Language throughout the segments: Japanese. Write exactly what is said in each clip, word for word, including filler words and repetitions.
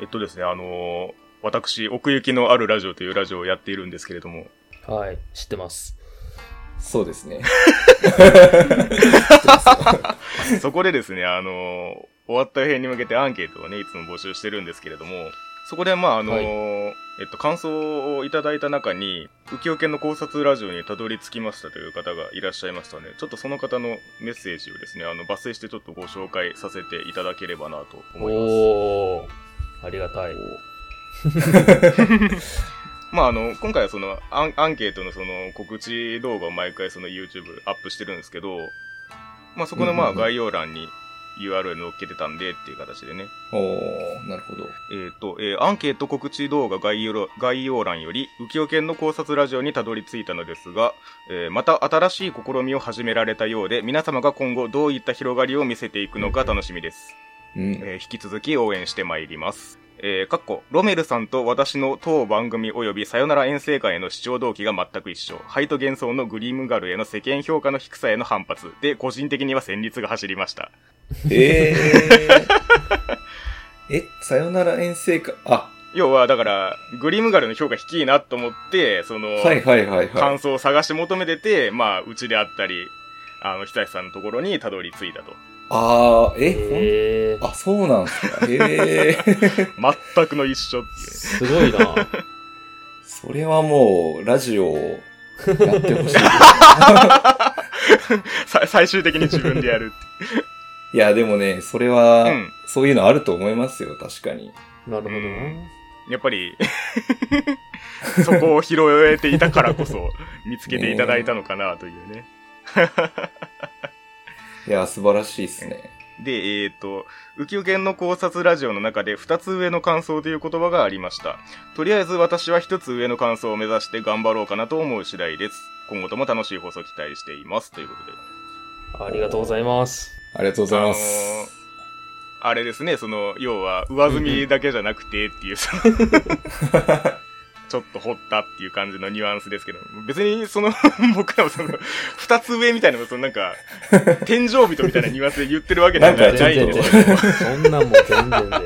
えっとですね、あのー、私、奥行きのあるラジオというラジオをやっているんですけれども。はい、知ってます。そうですね。そこでですね、あのー、終わった編に向けてアンケートをね、いつも募集してるんですけれども、そこでまああのーはい、えっと感想をいただいた中に浮世系の考察ラジオにたどり着きましたという方がいらっしゃいましたね。ちょっとその方のメッセージをですね、あの抜粋してちょっとご紹介させていただければなと思います。おー、ありがたい。まああの今回はそのアン、アンケートのその告知動画を毎回その YouTube アップしてるんですけど、まあそこのまあ概要欄に。ユーアールエル 載っけてたんでっていう形でね。おー、なるほど。えっと、えー、アンケート告知動画概要、概要欄より、浮世研の考察ラジオにたどり着いたのですが、えー、また新しい試みを始められたようで、皆様が今後どういった広がりを見せていくのか楽しみです。うんうん、えー、引き続き応援してまいります。えー、かっこ、ロメルさんと私の当番組及びさよなら遠征会への視聴動機が全く一緒。ハイと幻想のグリムガルへの世間評価の低さへの反発で、個人的には戦慄が走りました。えー、え、さよなら遠征会、あ、要はだからグリムガルの評価低いなと思って、その、はいはいはいはい、感想を探し求めてて、まあうちであったり、あの久志さんのところにたどり着いたと。ああ、え、ほん、あ、そうなんすか。えー、全くの一緒っていう。すごいな。それはもうラジオをやってほしい。最終的に自分でやるって。いやでもね、それは、うん、そういうのあると思いますよ、確かに。なるほど、ね、やっぱりそこを拾えていたからこそ見つけていただいたのかなというね。いや、素晴らしいですね。で、えっ、ー、と、ウキウケンの考察ラジオの中で二つ上の感想という言葉がありました。とりあえず私は一つ上の感想を目指して頑張ろうかなと思う次第です。今後とも楽しい放送期待しています。ということで。ありがとうございます。ありがとうございます。あのー、あれですね、その、要は、上積みだけじゃなくてっていう、ちょっと掘ったっていう感じのニュアンスですけど、別にその僕らもその二つ上みたいなのそのなんか天井人みたいなニュアンスで言ってるわけじゃないんですよ。そんなもん全然全然。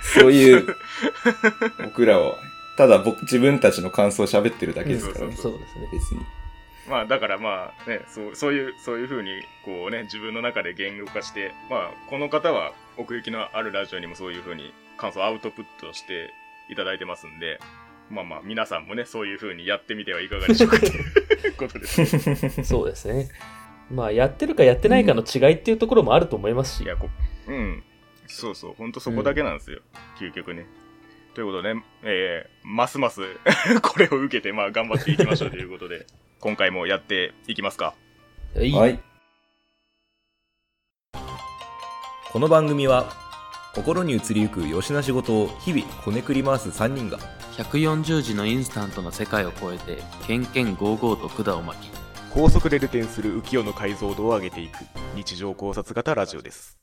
そういう僕らはただ僕自分たちの感想を喋ってるだけですからね。そうですね、別に。まあだからまあね、そうそういうそういう風にこうね自分の中で言語化して、まあこの方は奥行きのあるラジオにもそういう風に感想をアウトプットしていただいてますんで。まあまあ皆さんもねそういう風にやってみてはいかがでしょうかということです。そうですね。まあやってるかやってないかの違いっていうところもあると思いますし。いやこうんそうそう本当そこだけなんですよ、うん、究極ね。ということで、ねえー、ますますこれを受けてまあ頑張っていきましょうということで今回もやっていきますか。はい。はい、この番組は。心に移りゆくよしな仕事を日々こねくり回すさんにんがひゃくよんじゅうじのインスタントの世界を超えてけんけんごうごうと管を巻き高速で流転する浮世の解像度を上げていく日常考察型ラジオです。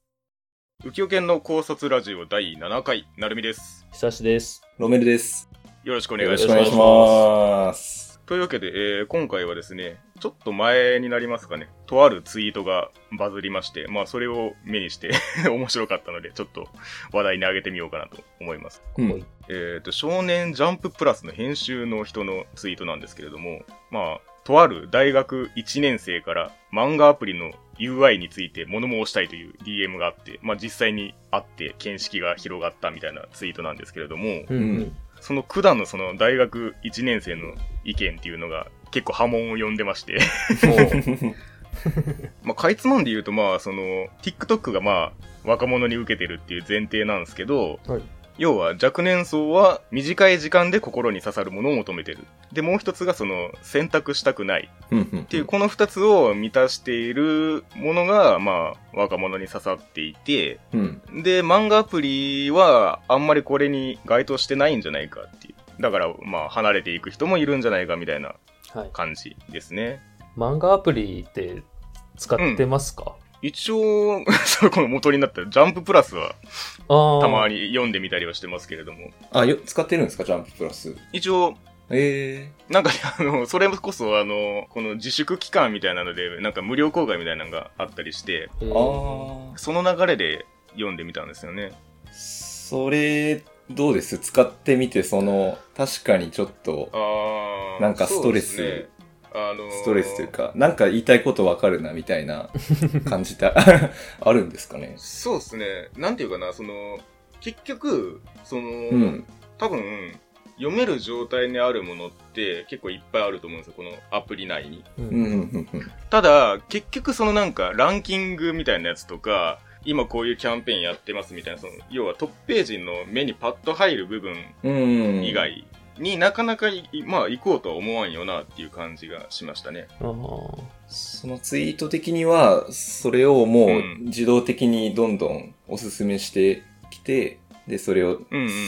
浮世研の考察ラジオだいななかい、なるみです。久志です。ロメルです。よろしくお願いします。よろしくお願いします。というわけで、えー、今回はですねちょっと前になりますかね、とあるツイートがバズりまして、まあそれを目にして面白かったので、ちょっと話題に上げてみようかなと思います。うん、えっと、少年ジャンププラスの編集の人のツイートなんですけれども、まあ、とある大学いちねん生から漫画アプリの ユーアイ について物申したいという ディーエム があって、まあ実際にあって見識が広がったみたいなツイートなんですけれども、うん、その管のその大学いちねん生の意見っていうのが、結構波紋を呼んでまして、まあ、かいつまんで言うと、まあ、その TikTok がまあ若者に受けてるっていう前提なんですけど、はい、要は若年層は短い時間で心に刺さるものを求めてる。でもう一つがその選択したくないっていうこの二つを満たしているものがまあ若者に刺さっていて、うん、で漫画アプリはあんまりこれに該当してないんじゃないかっていう。だからまあ離れていく人もいるんじゃないかみたいな。はい、感じですね。漫画アプリって使ってますか？うん、一応この元になったジャンププラスはたまに読んでみたりはしてますけれども。あよ、使ってるんですかジャンププラス？一応。えー、なんか、ね、あのそれこそあのこの自粛期間みたいなのでなんか無料公開みたいなのがあったりして、えー、あその流れで読んでみたんですよね。それどうです？使ってみて、その確かにちょっとなんかストレス、ね、あのー、ストレスというかなんか言いたいことわかるなみたいな感じたあるんですかね？そうですね。なんていうかな、その結局その、うん、多分読める状態にあるものって結構いっぱいあると思うんですよ、このアプリ内に。うん、ただ結局そのなんかランキングみたいなやつとか、今こういうキャンペーンやってますみたいな、その要はトップページの目にパッと入る部分以外になかなかまあ行こうとは思わんよなっていう感じがしましたね。あ、そのツイート的にはそれをもう自動的にどんどんおすすめしてきて、でそれを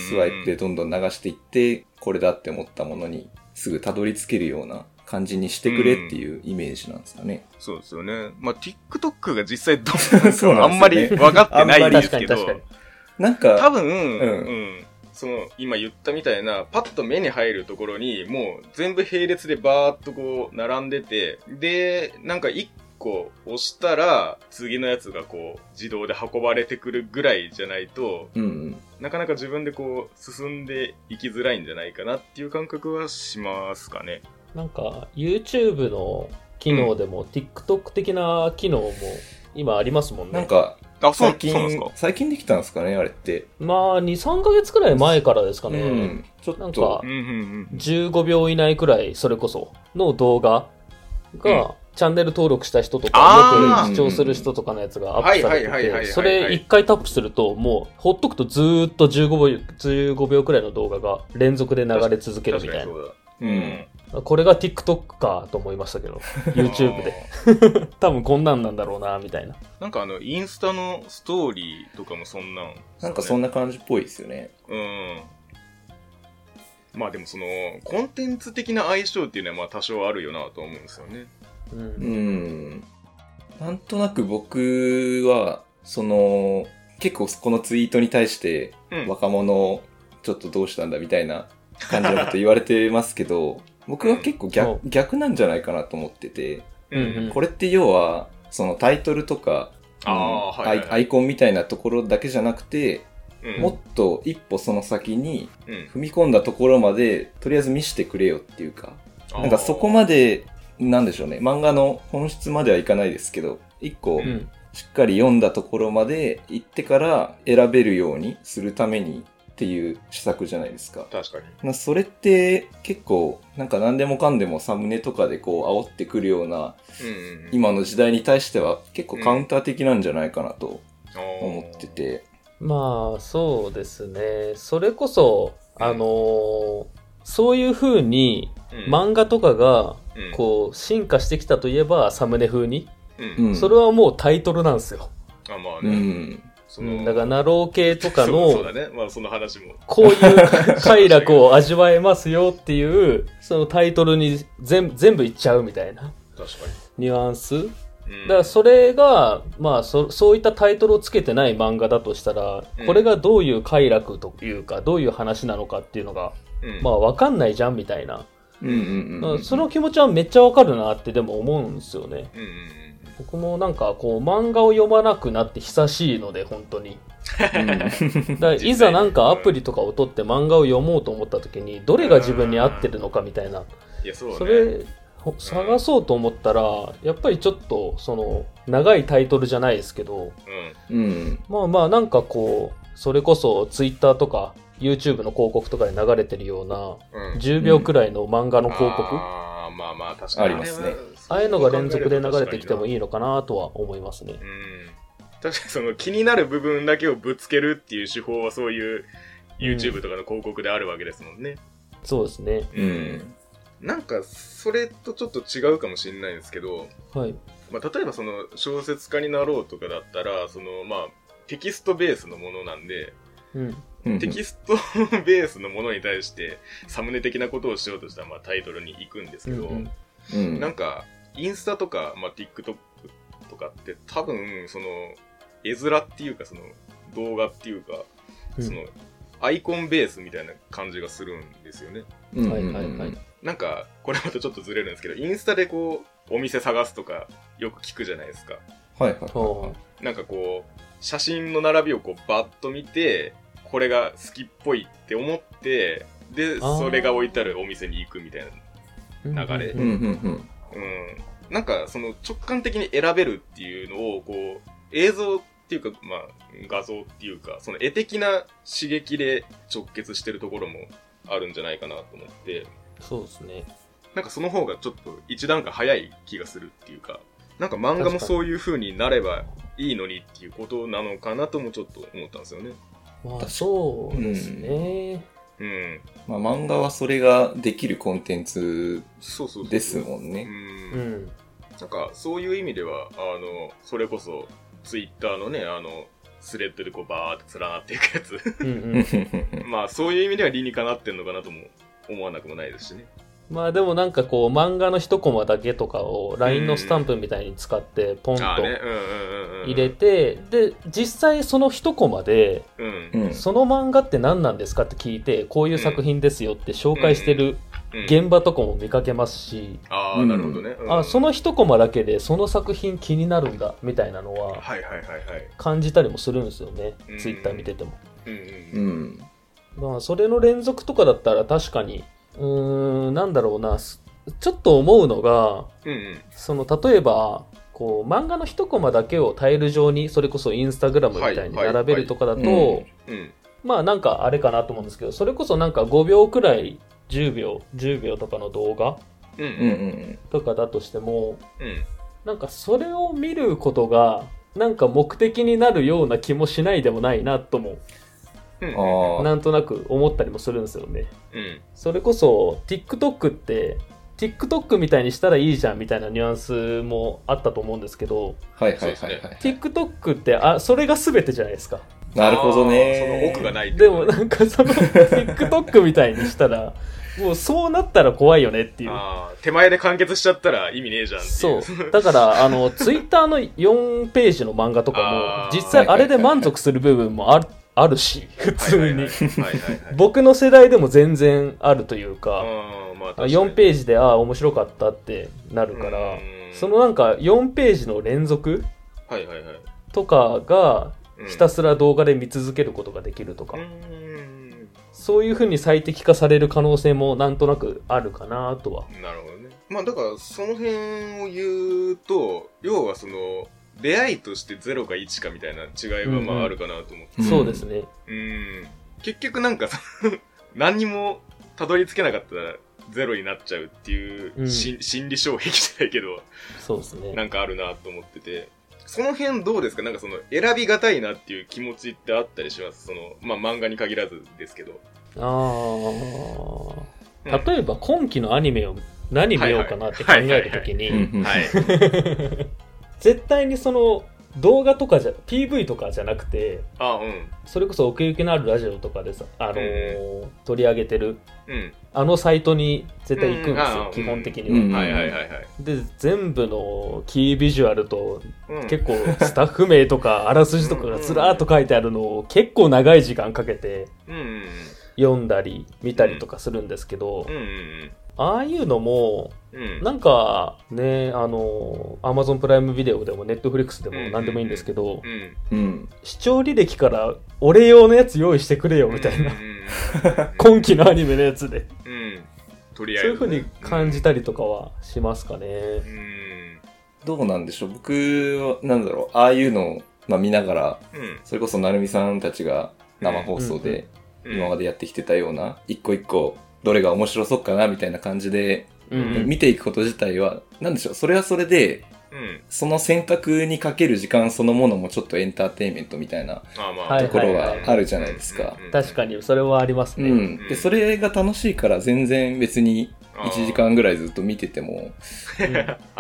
スワイプでどんどん流していって、うんうんうん、これだって思ったものにすぐたどり着けるような感じにしてくれっていうイメージなんですかね。うん、そうですよね。まあ TikTok が実際どうかあんまり分かってないんですけど、なんか多分、うんうん、その今言ったみたいなパッと目に入るところにもう全部並列でバーっとこう並んでて、でなんか一こう押したら次のやつがこう自動で運ばれてくるぐらいじゃないと、うんうん、なかなか自分でこう進んでいきづらいんじゃないかなっていう感覚はしますかね。なんか YouTube の機能でも、うん、TikTok 的な機能も今ありますもんね。なんかあ、そう、最近、そうなんですか？最近できたんですかね、あれって。まあ、にさんかげつくらい前からですかね。うん、ちょっとなんか、うんうんうん、じゅうごびょう以内くらい、それこその動画が、うん、チャンネル登録した人とか、よく視聴する人とかのやつがアップされてて、それいっかいタップすると、もうほっとくとずーっとじゅうごびょうくらいの動画が連続で流れ続けるみたいな。うん、これが TikTok かと思いましたけど、YouTube で。多分こんなんなんだろうな、みたいな。なんかあの、インスタのストーリーとかもそんなん、ね。なんかそんな感じっぽいですよね。うん。まあでもその、コンテンツ的な相性っていうのはまあ多少あるよなと思うんですよね。うんうん、なんとなく僕はその結構このツイートに対して若者ちょっとどうしたんだみたいな感じのこと言われてますけど僕は結構 逆,、うん、逆なんじゃないかなと思ってて、うんうん、これって要はそのタイトルとか、うん、あ、はいはい、アイコンみたいなところだけじゃなくて、うん、もっと一歩その先に踏み込んだところまでとりあえず見せてくれよっていうか、なんかそこまでなんでしょうね、漫画の本質まではいかないですけど一個しっかり読んだところまで行ってから選べるようにするためにっていう施策じゃないですか。確かにそれって結構なんか何でもかんでもサムネとかでこう煽ってくるような、うんうん、今の時代に対しては結構カウンター的なんじゃないかなと思ってて、うん、まあそうですね。それこそあのーそういう風に漫画とかがこう進化してきたといえばサムネ風に、うん、それはもうタイトルなんですよ。あ、まあね、うん、そのだからナロー系とかのそうだね、まあその話もこういう快楽を味わえますよっていうそのタイトルに全全部いっちゃうみたいな、確かにニュアンス。だからそれが、まあ、そ、そういったタイトルをつけてない漫画だとしたら、うん、これがどういう快楽というかどういう話なのかっていうのが、うん、まあ分かんないじゃんみたいな、うんうんうんうん、その気持ちはめっちゃ分かるなってでも思うんですよね、うんうんうん、僕もなんかこう漫画を読まなくなって久しいので本当にうん、だいざなんかアプリとかを取って漫画を読もうと思った時にどれが自分に合ってるのかみたいな、いやそうね、それ探そうと思ったらやっぱりちょっとその長いタイトルじゃないですけど、うんうん、まあまあなんかこうそれこそツイッターとか YouTube の広告とかで流れてるようなじゅうびょうくらいの漫画の広告、うんうん、あ、まあまあ確かにありますね。ああいうのが連続で流れてきてもいいのかなとは思いますね、うん、確かにその気になる部分だけをぶつけるっていう手法はそういう YouTube とかの広告であるわけですもんね、うん、そうですね、うん、なんかそれとちょっと違うかもしれないんですけど、はい、まあ、例えばその小説家になろうとかだったらその、まあ、テキストベースのものなんで、うん、テキストベースのものに対してサムネ的なことをしようとしたら、まあ、タイトルに行くんですけど、うんうん、なんかインスタとか、まあ、TikTok とかって多分その絵面っていうかその動画っていうか、うん、そのアイコンベースみたいな感じがするんですよね、うん、はいはいはい。なんかこれまたちょっとずれるんですけどインスタでこうお店探すとかよく聞くじゃないですか。はいはいはい、はい、なんかこう写真の並びをこうバッと見てこれが好きっぽいって思ってでそれが置いてあるお店に行くみたいな流れ、うんうんうんうん、なんかその直感的に選べるっていうのをこう映像っていうか、まあ、画像っていうかその絵的な刺激で直結してるところもあるんじゃないかなと思って、そうですね、なんかその方がちょっと一段階早い気がするっていうか、なんか漫画もそういう風になればいいのにっていうことなのかなともちょっと思ったんですよね。まあそうですね、うんうんまあ、漫画はそれができるコンテンツですもんね。なんかそういう意味ではあのそれこそツイッターのねあのスレッドでこうバーって連なっていくやつうん、うん、まあそういう意味では理にかなってんのかなとも思わなくもないですしね。まあでもなんかこう漫画の一コマだけとかを ライン のスタンプみたいに使ってポンと入れて、で実際その一コマでその漫画って何なんですかって聞いてこういう作品ですよって紹介してる現場とかも見かけますし、ああなるほどね、あその一コマだけでその作品気になるんだみたいなのは感じたりもするんですよね、ツイッター見てても。まあそれの連続とかだったら確かにうーんなんだろうな、ちょっと思うのが、うんうん、その例えばこう漫画の一コマだけをタイル状にそれこそインスタグラムみたいに並べるとかだとまあなんかあれかなと思うんですけど、それこそなんかごびょうくらいじゅうびょうとかの動画、うんうんうん、とかだとしても、うん、なんかそれを見ることがなんか目的になるような気もしないでもないなともうん、なんとなく思ったりもするんですよね、うん、それこそ TikTok って TikTok みたいにしたらいいじゃんみたいなニュアンスもあったと思うんですけど、はいはいはいはい、TikTok ってあそれが全てじゃないですか。なるほどね、その奥がないってことね。でもなんかその TikTok みたいにしたらもうそうなったら怖いよねっていう、あ手前で完結しちゃったら意味ねえじゃんっていう。そうだからあの Twitter のよんページの漫画とかも実際あれで満足する部分もあるあるし普通に僕の世代でも全然あるというか、まあ、かよんページでああ面白かったってなるから、そのなんかよんページの連続とかがひたすら動画で見続けることができるとか、うん、そういう風に最適化される可能性もなんとなくあるかなとは。なるほどね。まあだからその辺を言うと要はその出会いとしてゼロかいちかみたいな違いはまああるかなと思って、うんうん、そうですね、うん、結局なんか何にもたどり着けなかったらゼロになっちゃうっていう、うん、心理障壁じゃないけどそうですね、なんかあるなと思ってて、その辺どうですか？なんかその選びがたいなっていう気持ちってあったりします？その、まあ、漫画に限らずですけど。ああ、うん、例えば今期のアニメを何見ようかなって考えるときに絶対にその動画とかじゃ ピーブイ とかじゃなくて、あ、うん、それこそ奥行きのあるラジオとかでさ、あのー、取り上げてる、うん、あのサイトに絶対行くんですよ、うん、基本的には、うんうん、はいはいはいはい。で全部のキービジュアルと、うん、結構スタッフ名とかあらすじとかがずらーっと書いてあるのを結構長い時間かけて読んだり見たりとかするんですけど、うんうんうん、ああいうのも、うん、なんかね、あの Amazon プライムビデオでも Netflix でも何でもいいんですけど、うんうんうん、視聴履歴から俺用のやつ用意してくれよみたいな、うんうん、今期のアニメのやつで、うん、とりあえずね、そういう風に感じたりとかはしますかね、うんうん、どうなんでしょう。僕なんだろう、ああいうのを、まあ、見ながら、うん、それこそなるみさんたちが生放送で今までやってきてたような一個一個どれが面白そうかなみたいな感じで見ていくこと自体は、なんでしょう、それはそれでその選択にかける時間そのものもちょっとエンターテインメントみたいなところはあるじゃないですか。確かにそれはありますね、うん、でそれが楽しいから全然別にいちじかんぐらいずっと見てても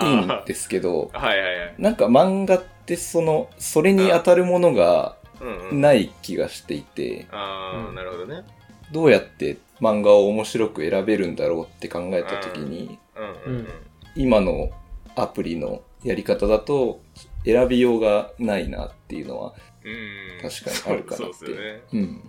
いいんですけどなんか漫画ってそのそれに当たるものがない気がしていて、ああなるほどね、どうやって漫画を面白く選べるんだろうって考えたときに、うんうんうん、今のアプリのやり方だと選びようがないなっていうのは確かにあるかなって、うん、そう、そうですよね、うんうん、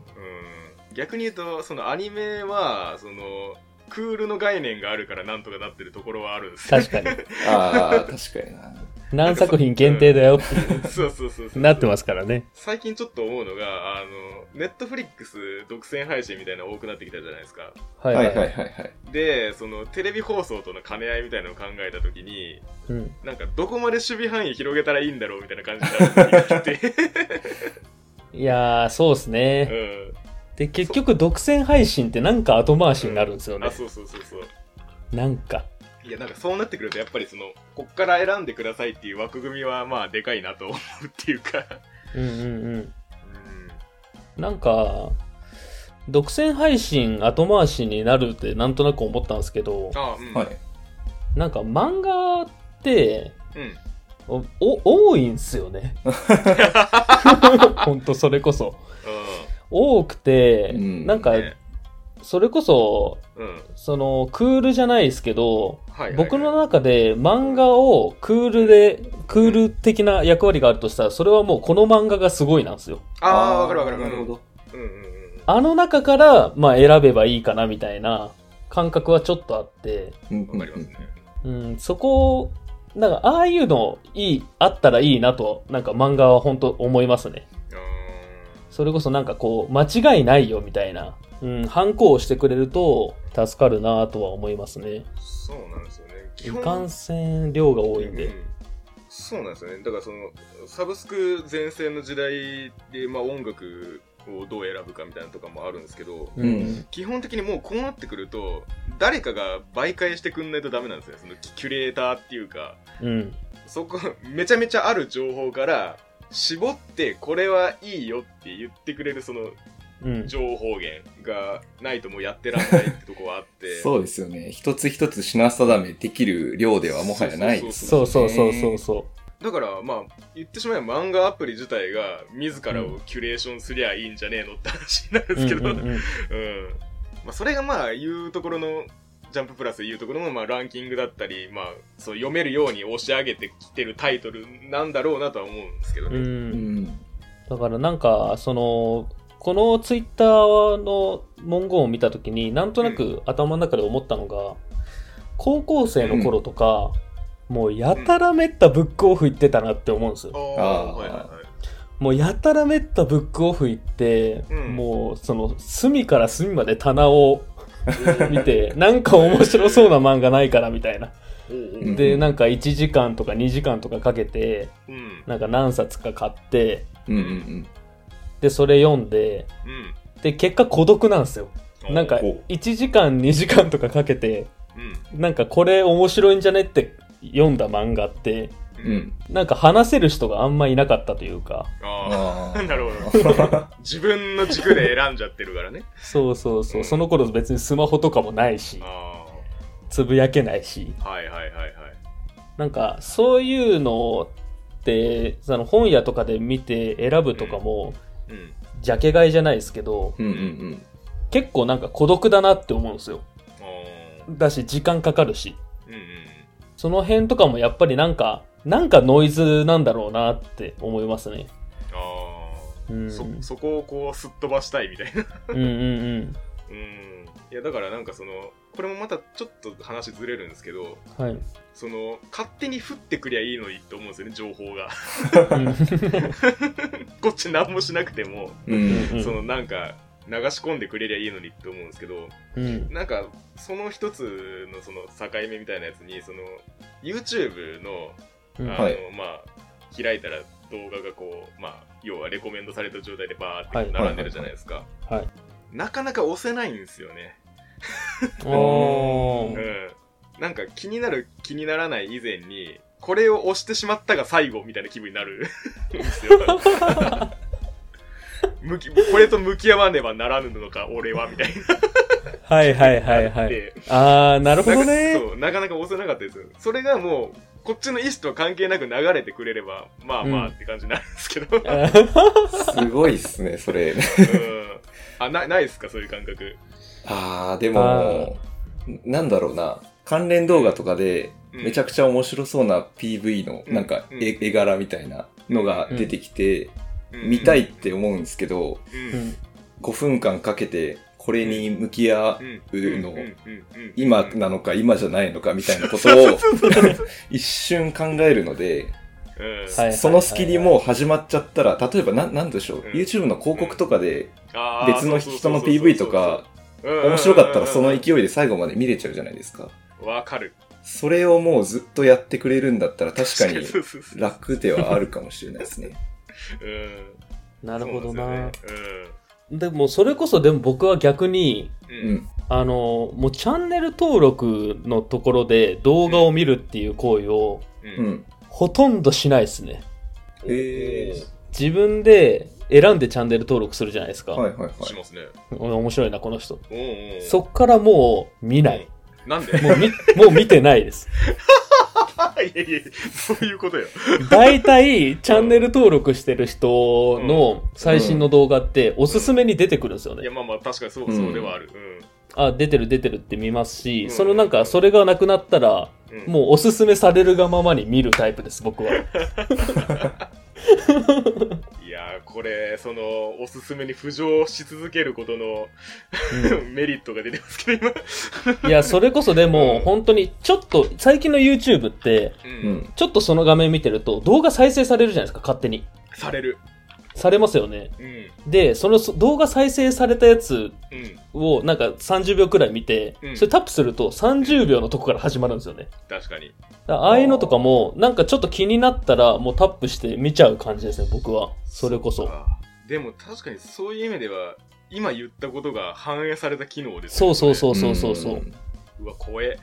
逆に言うとそのアニメはそのクールの概念があるからなんとかなってるところはあるんですよ。確かに。ああ、確かにな。何作品限定だよってそうそうそうそうなってますからね。最近ちょっと思うのが、あのネットフリックス独占配信みたいなの多くなってきたじゃないですか。はいはいはいはい、はい、でそのテレビ放送との兼ね合いみたいなのを考えたときに、うん、なんかどこまで守備範囲広げたらいいんだろうみたいな感じになってきていやーそうですね、うん、で結局独占配信ってなんか後回しになるんですよね、うん、あそうそうそうそうなんかいやなんかそうなってくるとやっぱりそのこっから選んでくださいっていう枠組みはまあでかいなと思うっていうかうんうんうん、うん、なんか独占配信後回しになるってなんとなく思ったんですけどあ、うんはい、なんか漫画って、うん、お多いんすよねほんとそれこそ、うん、多くて、うん、なんか、ねそれこそ、うん、そのクールじゃないですけど、はいはいはい、僕の中で漫画をクールでクール的な役割があるとしたらそれはもうこの漫画がすごいなんですよ。ああわかるわかるなるほど、うんうんうん、あの中から、まあ、選べばいいかなみたいな感覚はちょっとあって、うん、わかりますね、うん、そこなんかああいうのいいあったらいいなとなんか漫画は本当思いますね。それこそなんかこう間違いないよみたいなうん、ハンコをしてくれると助かるなとは思いますね。そうなんですよね。基本感染量が多いんで、うん、そうなんですよね。だからそのサブスク全盛の時代で、まあ、音楽をどう選ぶかみたいなとかもあるんですけど、うん、基本的にもうこうなってくると誰かが媒介してくんないとダメなんですよ。そのキュレーターっていうか、うん、そこめちゃめちゃある情報から絞ってこれはいいよって言ってくれるそのうん、情報源がないともうやってらんないってとこはあってそうですよね。一つ一つ品定めできる量ではもはやないですね。そうそうそうそうそうだからまあ言ってしまえば漫画アプリ自体が自らをキュレーションすりゃいいんじゃねえのって話になるんですけど、うんうんうんうん、まあ、それがまあ言うところのジャンププラスで言うところのまあランキングだったり、まあ、そう読めるように押し上げてきてるタイトルなんだろうなとは思うんですけどね。うん、うん、だからなんかそのこのツイッターの文言を見たときになんとなく頭の中で思ったのが、うん、高校生の頃とか、うん、もうやたらめったブックオフ行ってたなって思うんですよ、うん、あもうやたらめったブックオフ行って、うん、もうその隅から隅まで棚を見てなんか面白そうな漫画ないからみたいなでなんかいちじかんとかにじかんとかかけて、うん、なんか何冊か買って、うんうんうんでそれ読んで、うん、で結果孤独なんですよ。なんかいちじかんにじかんとかかけて、うん、なんかこれ面白いんじゃねって読んだ漫画って、うん、なんか話せる人があんまいなかったというか。ああなるほど自分の軸で選んじゃってるからねそうそうそう、うん、その頃別にスマホとかもないしあつぶやけないしはいはいはいはいなんかそういうのをってその本屋とかで見て選ぶとかも、うんうん、ジャケ買いじゃないですけど、うんうんうん、結構なんか孤独だなって思うんですよ。だし時間かかるし、うんうん、その辺とかもやっぱりなんかなんかノイズなんだろうなって思いますね。あ、うん、そ, そこをこうすっ飛ばしたいみたいなうんうん、うん、うんいやだからなんかそのこれもまたちょっと話ずれるんですけど、はい、その勝手に降ってくりゃいいのにと思うんですよね情報がこっち何もしなくても、うんうん、そのなんか流し込んでくれりゃいいのにって思うんですけど、うん、なんかその一つのその境目みたいなやつにその YouTube の、 あの、はい、まあ開いたら動画がこうまあ要はレコメンドされた状態でバーって並んでるじゃないですか、はいはいはいはい、なかなか押せないんですよねおうん、なんか気になる気にならない以前にこれを押してしまったが最後みたいな気分になるんですよ向きこれと向き合わねばならぬのか俺はみたいなはいはいはいはいあーなるほどね。 な, そうなかなか押せなかったです。それがもうこっちの意思とは関係なく流れてくれればまあまあって感じになるんですけど、うん、すごいっすねそれうんあ な, ないっすかそういう感覚。あーでもなんだろうな関連動画とかでめちゃくちゃ面白そうな ピーブイ のなんか絵柄みたいなのが出てきて見たいって思うんですけどごふんかんかけてこれに向き合うの今なのか今じゃないのかみたいなことを一瞬考えるので、うん、そのスキリもう始まっちゃったら、例えばな、なんでしょう、うん、YouTube の広告とかで別の人の ピーブイ とか面白かったらその勢いで最後まで見れちゃうじゃないですか。わかる。それをもうずっとやってくれるんだったら確かに楽ではあるかもしれないですね。うん、なるほどな。でもそれこそでも僕は逆に、うん、あのもうチャンネル登録のところで動画を見るっていう行為を、うんうん、ほとんどしないですね。えー、自分で選んでチャンネル登録するじゃないですか。はいはいはい。しますね。面白いなこの人。おうおう。そっからもう見ない。なんで？もう見、もう見てないです。いやいや、そういうことよ。大体、チャンネル登録してる人の最新の動画って、おすすめに出てくるんですよね。うんうん、いや、まあまあ、確かにそう、そうではある。うん、あ、出てる出てるって見ますし、うん、そのなんか、それがなくなったら、うん、もうおすすめされるがままに見るタイプです、僕は。いやー、これ、その、おすすめに浮上し続けることの、うん、メリットが出てますけど、今。いや、それこそでも、うん、本当に、ちょっと、最近の YouTube って、うん、ちょっとその画面見てると、動画再生されるじゃないですか、勝手に。される。されますよね。うん、で、その動画再生されたやつを、なんかさんじゅうびょうくらい見て、うん、それタップするとさんじゅうびょうのとこから始まるんですよね。確かに。ああいうのとかも、なんかちょっと気になったら、もうタップして見ちゃう感じですね、僕は。それこそ。でも確かにそういう意味では、今言ったことが反映された機能ですよね。そうそうそうそうそう。うわ、怖え。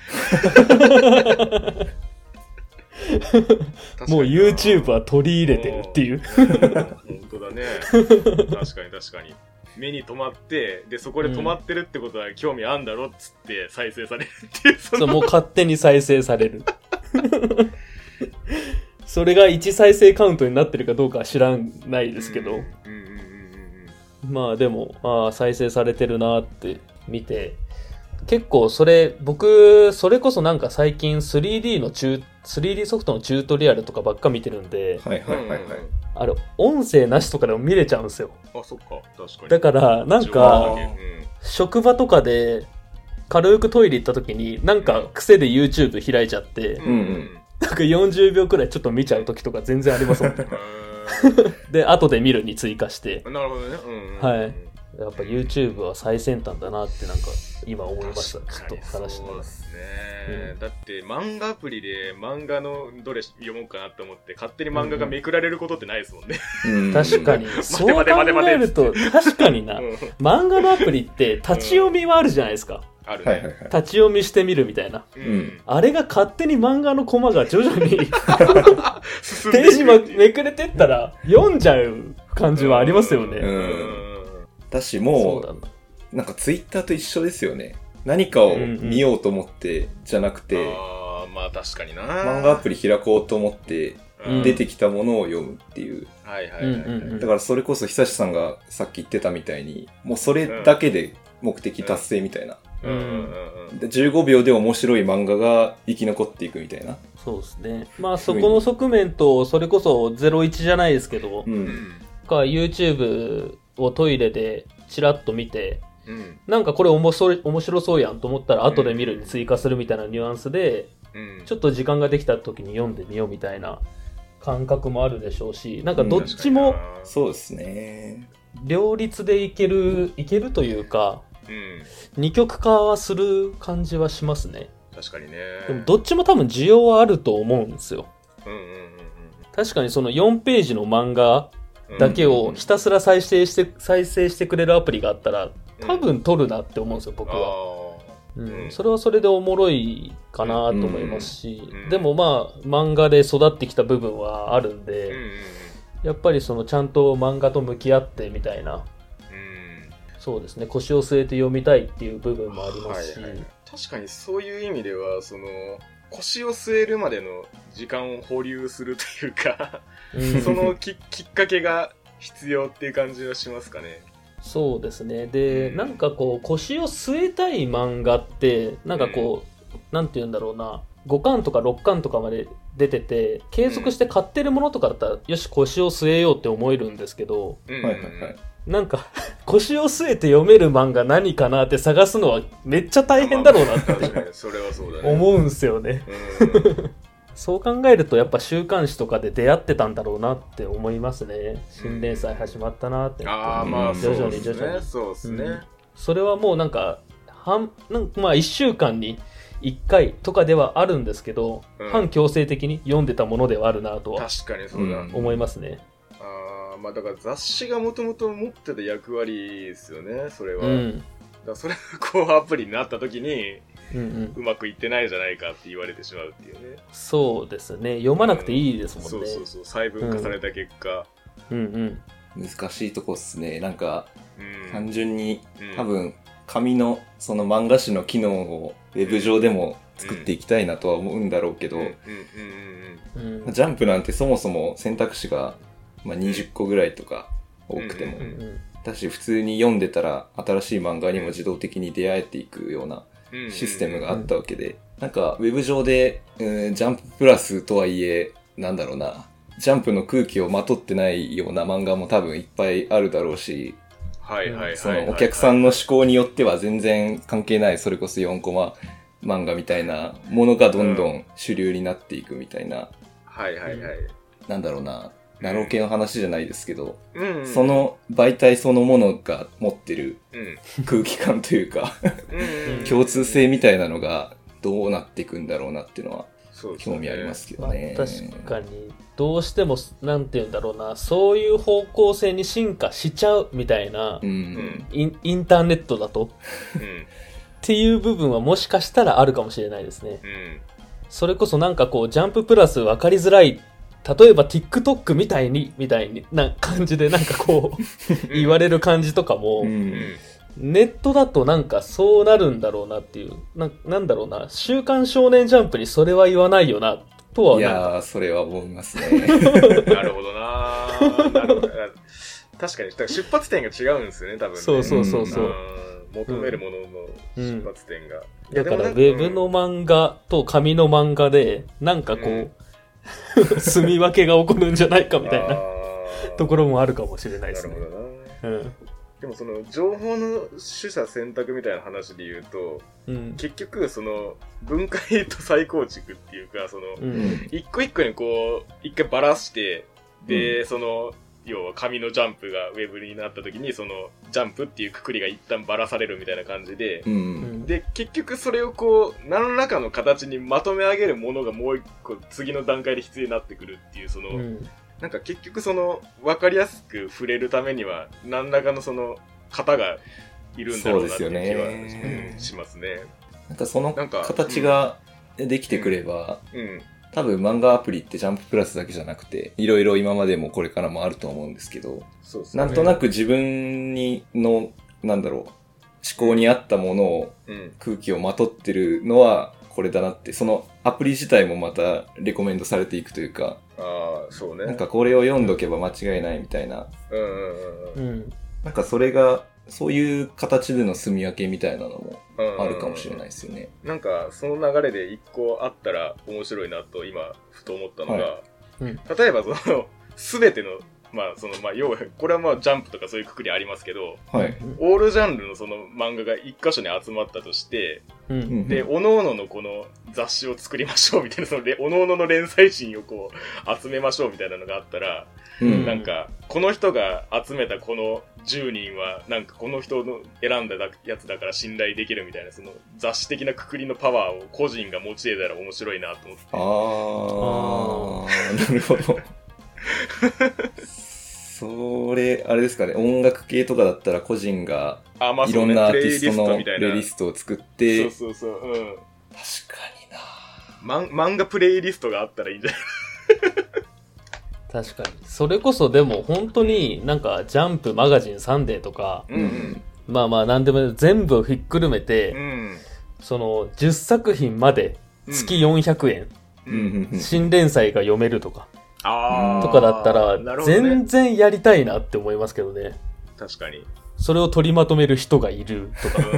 もう YouTube は取り入れてるっていう。本当だね。確かに確かに。目に留まって、でそこで止まってるってことは興味あんだろっつって再生されるっていう、そのそうもう勝手に再生される。それがいち再生カウントになってるかどうかは知らないですけど、まあでも、ああ再生されてるなって見て、結構それ、僕それこそなんか最近 スリーディー の中 スリーディー ソフトのチュートリアルとかばっか見てるんで、はいはいはいはい、あれ音声なしとかでも見れちゃうんですよ。あ、そっか、確かに。だからなんか、うん、職場とかで軽くトイレ行った時になんか癖で YouTube 開いちゃって、うんうん、なんかよんじゅうびょうくらいちょっと見ちゃう時とか全然ありますもんね。で後で見るに追加して。なるほどね、うんうん、はい、やっぱ YouTube は最先端だなってなんか今思いました。ちょっと話してます。そうですね、うん。だって漫画アプリで漫画のどれ読もうかなと思って勝手に漫画がめくられることってないですもんね。うん、確かに。そう考えると確かにな。うん、漫画のアプリって立ち読みはあるじゃないですか。うん、ある、ね。立ち読みしてみるみたいな。うん、あれが勝手に漫画のコマが徐々にページめくれてったら読んじゃう感じはありますよね。うんうん、だしも う, うなんかツイッターと一緒ですよね。何かを見ようと思ってじゃなくて、うんうん、あ、まあ確かにな。漫画アプリ開こうと思って出てきたものを読むっていう、うん、はいはいはい、はい、だからそれこそ久志さんがさっき言ってたみたいにもうそれだけで目的達成みたいな、うんうん、でじゅうごびょうで面白い漫画が生き残っていくみたいな。そうですね。まあそこの側面とそれこそゼロイチじゃないですけど、うん、か YouTubeをトイレでチラッと見て、うん、なんかこれ面白い、面白そうやんと思ったら後で見るに追加するみたいなニュアンスで、うん、ちょっと時間ができた時に読んでみようみたいな感覚もあるでしょうし、なんかどっちもそうですね、両立でいける、いけるというか、うん、二極化はする感じはしますね。確かにね。でもどっちも多分需要はあると思うんですよ、うんうんうんうん、確かにそのよんページの漫画だけをひたすら再生して、再生してくれるアプリがあったら多分撮るなって思うんですよ、僕は、うん、それはそれでおもろいかなと思いますし、でもまあ漫画で育ってきた部分はあるんで、やっぱりそのちゃんと漫画と向き合ってみたいな、そうですね、腰を据えて読みたいっていう部分もありますし、はいはい、確かにそういう意味ではその腰を据えるまでの時間を保留するというかその き, きっかけが必要っていう感じはしますかね。そうですね。で、うん、なんかこう腰を据えたい漫画ってなんかこう、うん、なんて言うんだろうな、ごかんとかろっかんとかまで出てて継続して買ってるものとかだったら、うん、よし腰を据えようって思えるんですけど、うん、なんか腰を据えて読める漫画何かなって探すのはめっちゃ大変だろうなって思うんすよね。そう考えるとやっぱ週刊誌とかで出会ってたんだろうなって思いますね。新連載始まったなって、うん、あまあ徐々に徐々にそうですね、うん、それはもうなんか半なんかまあいっしゅうかんにいっかいとかではあるんですけど、うん、半強制的に読んでたものではあるなとは確かにそうだ、うん、思いますね。あ、まあ、だから雑誌がもともと持ってた役割ですよねそれは、うん、だからそれがこうアプリになった時にうんうん、うまくいってないじゃないかって言われてしまうっていうね。そうですね、読まなくていいですもんね、うん、そうそうそう、細分化された結果、うんうん、難しいとこっすね。なんか、うん、単純に、うん、多分紙のその漫画誌の機能をウェブ上でも作っていきたいなとは思うんだろうけど、ジャンプなんてそもそも選択肢が、まあ、にじゅっこぐらいとか多くても、うんうんうん、だし普通に読んでたら新しい漫画にも自動的に出会えていくようなシステムがあったわけで、うんうんうん、なんかウェブ上で、うん、ジャンププラスとはいえなんだろうな、ジャンプの空気をまとってないような漫画も多分いっぱいあるだろうし、はいはいはい、そのお客さんの思考によっては全然関係ないそれこそよんコマ漫画みたいなものがどんどん主流になっていくみたいな、うん、はいはいはい、なんだろうな、ナロー系の話じゃないですけど、うんうん、その媒体そのものが持ってる空気感というか共通性みたいなのがどうなっていくんだろうなっていうのは興味ありますけどね。まあ、確かにどうしてもなんていうんだろうな、そういう方向性に進化しちゃうみたいな、うんうん、イン、インターネットだとっていう部分はもしかしたらあるかもしれないですね。うん、それこそなんかこうジャンププラス分かりづらい、例えば TikTok みたいにみたいにな感じでなんかこう言われる感じとかも、ネットだとなんかそうなるんだろうなっていう、 な, なんだろうな、週刊少年ジャンプにそれは言わないよなとは。いやーそれは思いますね。なるほどな、なるほど。確かに出発点が違うんですよね多分ね。そうそうそうそう、求めるものの出発点が、うんうん、だからウェブの漫画と紙の漫画でなんかこう、うん住み分けが起こるんじゃないかみたいなところもあるかもしれないですね。なるほどな、うん、でもその情報の取捨選択みたいな話で言うと、うん、結局その分解と再構築っていうか、その、うん、一個一個にこう一回ばらしてで、うん、その要は紙のジャンプがウェブになった時にそのジャンプっていうくくりが一旦ばらされるみたいな感じで、うんうん、で結局それをこう何らかの形にまとめ上げるものがもう一個次の段階で必要になってくるっていう、その、うん、なんか結局その分かりやすく触れるためには何らかのその型がいるんだろうなっていう気はしますね。なんかその形ができてくれば、うんうんうん、多分漫画アプリってジャンププラスだけじゃなくていろいろ今までもこれからもあると思うんですけど、そうですね、なんとなく自分にのなんだろう思考に合ったものを、うん、空気をまとってるのはこれだなって、そのアプリ自体もまたレコメンドされていくというか、あー、そうね、なんかこれを読んどけば間違いないみたいな、うんうんうん、なんかそれがそういう形での住み分けみたいなのもあるかもしれないですよね。なんかその流れで一個あったら面白いなと今ふと思ったのが、はいうん、例えばその全てのまあそのまあ要はこれはまあジャンプとかそういうくくりありますけど、はい、オールジャンルのその漫画が一箇所に集まったとして、うん、で各々のこの雑誌を作りましょうみたいな、その各々の連載誌をこう集めましょうみたいなのがあったら、うん、なんかこの人が集めたこのじゅうにんはなんかこの人の選んだやつだから信頼できるみたいな、その雑誌的なくくりのパワーを個人が持ち得たら面白いなと思って。ああ、なるほど。それあれですかね、音楽系とかだったら個人がいろんなアーティストのプレイリストを作って、そうそうそう、うん、確かにな、ま、漫画プレイリストがあったらいいんじゃない。確かにそれこそでも本当になんかジャンプマガジンサンデーとか、うんうん、まあまあ何でも全部をひっくるめて、うん、そのじゅっさくひんまで月よんひゃくえん、うん、新連載が読めるとかあとかだったら全然やりたいなって思いますけどね。確かにそれを取りまとめる人がいるとか、うんう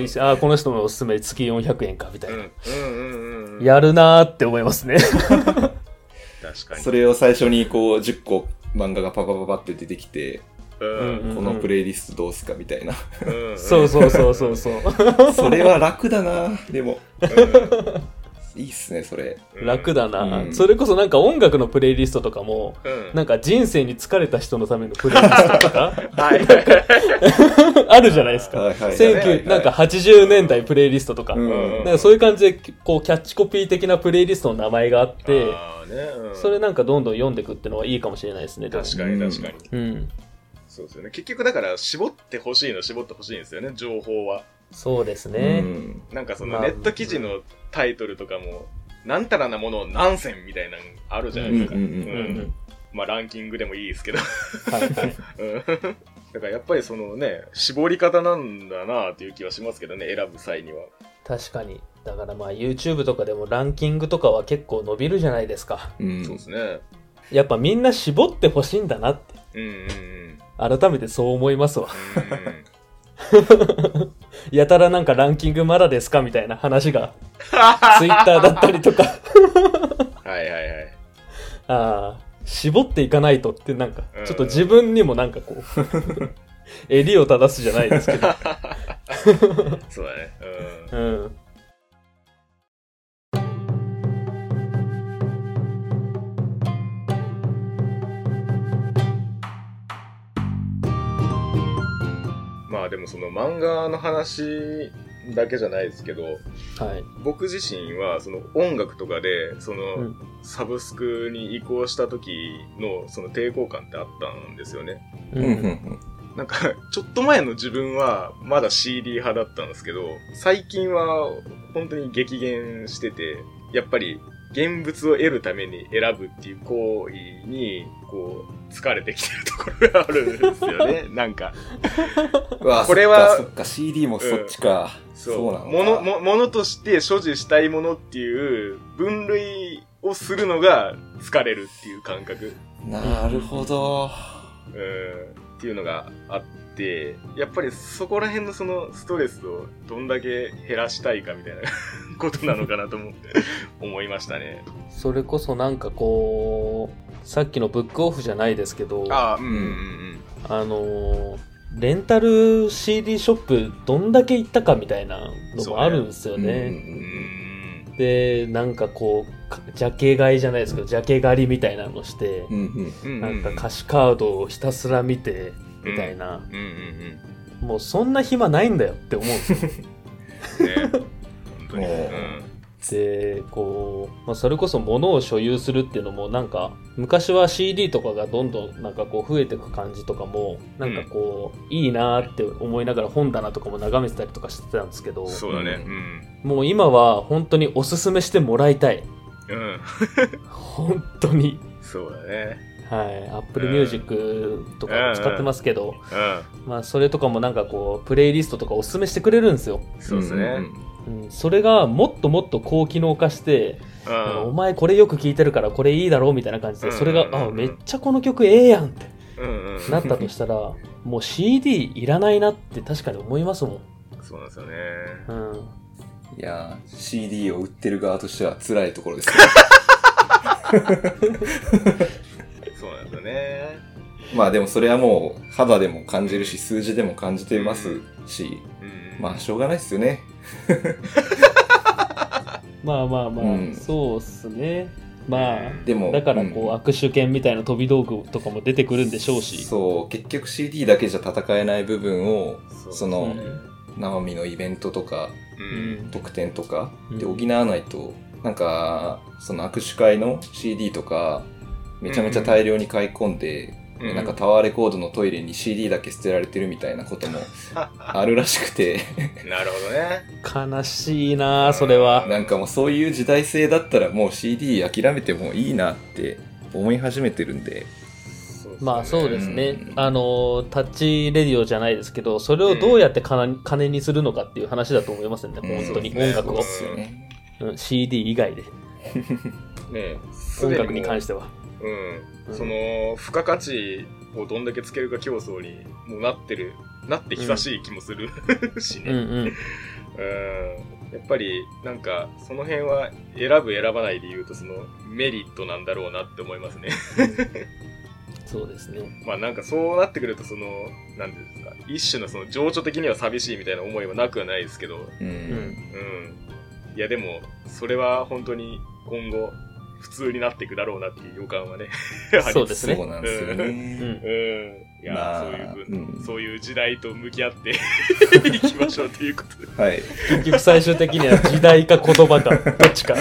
んうん、ああこの人のおすすめ月よんひゃくえんかみたいな、うんうんうんうん、やるなーって思いますね。確かにそれを最初にこうじゅっこ漫画がパパパパって出てきて、うん、このプレイリストどうすかみたいな、うん、そうそうそうそうそうそれは楽だなでも、うん、いいっすねそれ楽だな、うん、それこそなんか音楽のプレイリストとかも、うん、なんか人生に疲れた人のためのプレイリストとかあるじゃないですか、はいはい、せんきゅうひゃくなんかはちじゅうねんだいプレイリストとか、うん、なんかそういう感じでこうキャッチコピー的なプレイリストの名前があって、あーね、うん、それなんかどんどん読んでいくってのはいいかもしれないですね確かに確かに、うんうんそうですよね、結局だから絞ってほしいの絞ってほしいんですよね情報は。そうですね、うん、なんかそのネット記事のタイトルとかも、まあ、なんたらなものを何選みたいなのあるじゃないですか、うんうんうんうん、まあランキングでもいいですけどはい、はいうん、だからやっぱりそのね絞り方なんだなっていう気はしますけどね選ぶ際には。確かにだからまあ YouTube とかでもランキングとかは結構伸びるじゃないですか、うん、そうですねやっぱみんな絞ってほしいんだなってうんうんうん改めてそう思いますわうんやたらなんかランキングまだですかみたいな話がツイッターだったりとかはいはいはいああ絞っていかないとってなんかちょっと自分にもなんかこう襟を正すじゃないですけどそうだねうん、うんまあでもその漫画の話だけじゃないですけど、はい、僕自身はその音楽とかでそのサブスクに移行した時のその抵抗感ってあったんですよね、うん、なんかちょっと前の自分はまだ シーディー 派だったんですけど最近は本当に激減しててやっぱり現物を得るために選ぶっていう行為にこう疲れてきてるところがあるんですよねなんかうわこれはそっかそっか シーディー もそっちか、うん、そうそうなのかもの、ものとして所持したいものっていう分類をするのが疲れるっていう感覚なるほど、うん、っていうのがあってやっぱりそこら辺のそのストレスをどんだけ減らしたいかみたいなことなのかなと思って思いましたね。それこそなんかこうさっきのブックオフじゃないですけど、あ、うんうんうん、あのレンタル シーディー ショップどんだけ行ったかみたいなのもあるんですよね。うんうん、でなんかこうジャケ買いじゃないですけどジャケ狩りみたいなのして、うんうん、なんか歌詞カードをひたすら見てみたいな、うんうんうんうん、もうそんな暇ないんだよって思うんですよ。ねうん、でこう、まあ、それこそ物を所有するっていうのもなんか昔は シーディー とかがどんどんなんかこう増えていく感じとかもなんかこう、うん、いいなって思いながら本棚とかも眺めてたりとかしてたんですけどそうだね、うん、もう今は本当におすすめしてもらいたい、うん、本当にそうだねはい、Apple Music とか使ってますけど、うんうんうんまあ、それとかもなんかこうプレイリストとかおすすめしてくれるんですよそうですね、うんうん、それがもっともっと高機能化して、うん、お前これよく聴いてるからこれいいだろうみたいな感じでそれが、うんうんうん、あめっちゃこの曲ええやんって、うんうん、なったとしたらもう シーディー いらないなって確かに思いますもんそうなんですよね、うん、いや シーディー を売ってる側としては辛いところですけどそうなんですよね。まあでもそれはもう肌でも感じるし数字でも感じてますし、うん、まあしょうがないですよね。まあまあまあ、うん、そうっすね。まあでもだからこう、うん、握手券みたいな飛び道具とかも出てくるんでしょうし、そう結局 シーディー だけじゃ戦えない部分を そ,、ね、その生身のイベントとか、うん、特典とかで補わないと、うん、なんかその握手会の シーディー とかめちゃめちゃ大量に買い込んで、うん、なんかタワーレコードのトイレに シーディー だけ捨てられてるみたいなこともあるらしくてなるほどね悲しいなそれはなんかもうそういう時代性だったらもう シーディー 諦めてもいいなって思い始めてるんでまあそうですね、うん、あのタッチレディオじゃないですけどそれをどうやって金、うん、金にするのかっていう話だと思いますよね、うん、本当に音楽を、うんうん、シーディー 以外でね音楽に関してはうん、その付加価値をどんだけつけるか競争にもうなってるなって久しい気もする、うん、しね、うんうん、うんやっぱりなんかその辺は選ぶ選ばないで言うとそのメリットなんだろうなって思いますねそうですね。まあなんかそうなってくるとその何ていうんですか、一種のその情緒的には寂しいみたいな思いはなくはないですけど、うん、うん、いやでもそれは本当に今後普通になっていくだろうなっていう予感はねそうですね。そうなんですよね。うん。いや、まあ、そういう分、うん、そういう時代と向き合っていきましょうということで。はい。結局最終的には時代か言葉かどっちか。い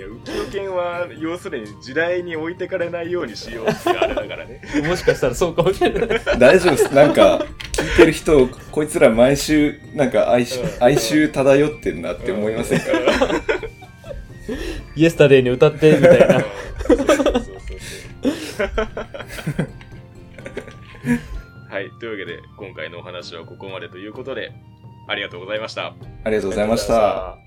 や、浮世研は要するに時代に置いてかれないようにしようってあれだからね。もしかしたらそうかもしれない。大丈夫です。なんか聞いてる人、こいつら毎週なんか哀愁漂ってんなって思いませんか？イエスタデイに歌ってみたいな。はい、というわけで今回のお話はここまでということで、ありがとうございました。ありがとうございました。